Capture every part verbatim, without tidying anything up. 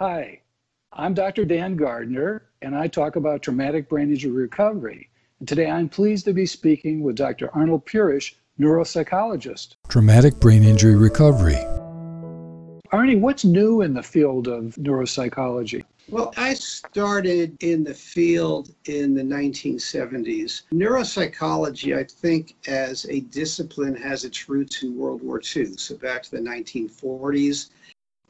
Hi, I'm Doctor Dan Gardner, and I talk about traumatic brain injury recovery. And today I'm pleased to be speaking with Doctor Arnold Purisch, neuropsychologist. Traumatic brain injury recovery. Arnie, what's new in the field of neuropsychology? Well, I started in the field in the nineteen seventies. Neuropsychology, I think, as a discipline has its roots in World War Two, so back to the nineteen forties,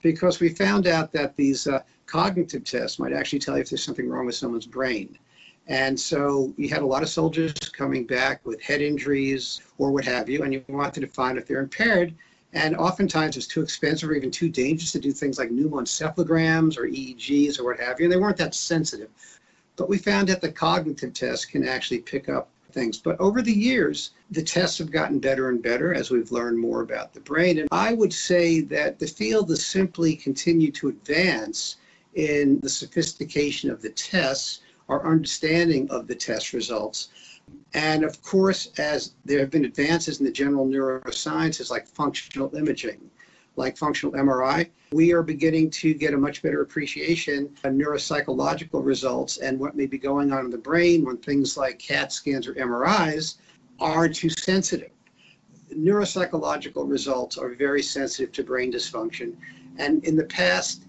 because we found out that these uh, cognitive tests might actually tell you if there's something wrong with someone's brain. And so you had a lot of soldiers coming back with head injuries or what have you, and you wanted to find if they're impaired. And oftentimes it's too expensive or even too dangerous to do things like pneumoencephalograms or E E Gs or what have you, and they weren't that sensitive. But we found that the cognitive tests can actually pick up things. But over the years, the tests have gotten better and better as we've learned more about the brain. And I would say that the field has simply continued to advance in the sophistication of the tests, our understanding of the test results. And of course, as there have been advances in the general neurosciences like functional imaging, like functional M R I, we are beginning to get a much better appreciation of neuropsychological results and what may be going on in the brain when things like CAT scans or M R Is are too sensitive. Neuropsychological results are very sensitive to brain dysfunction. And in the past,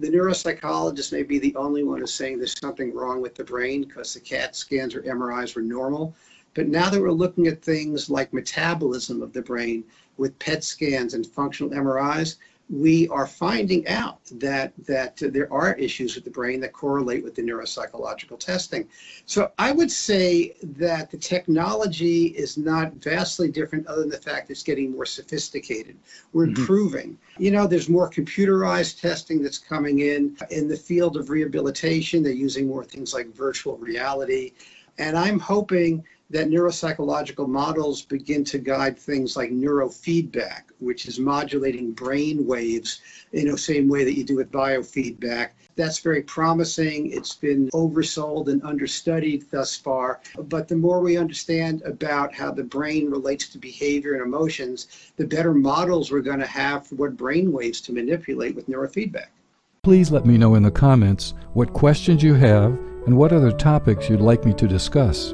the neuropsychologist may be the only one who's saying there's something wrong with the brain because the CAT scans or M R Is were normal. But now that we're looking at things like metabolism of the brain with P E T scans and functional M R Is, we are finding out that, that uh, there are issues with the brain that correlate with the neuropsychological testing. So I would say that the technology is not vastly different other than the fact it's getting more sophisticated. We're mm-hmm. improving. You know, there's more computerized testing that's coming in. In the field of rehabilitation, they're using more things like virtual reality. And I'm hoping that neuropsychological models begin to guide things like neurofeedback, which is modulating brain waves in the same way that you do with biofeedback. That's very promising. It's been oversold and understudied thus far. But the more we understand about how the brain relates to behavior and emotions, the better models we're going to have for what brain waves to manipulate with neurofeedback. Please let me know in the comments what questions you have and what other topics you'd like me to discuss.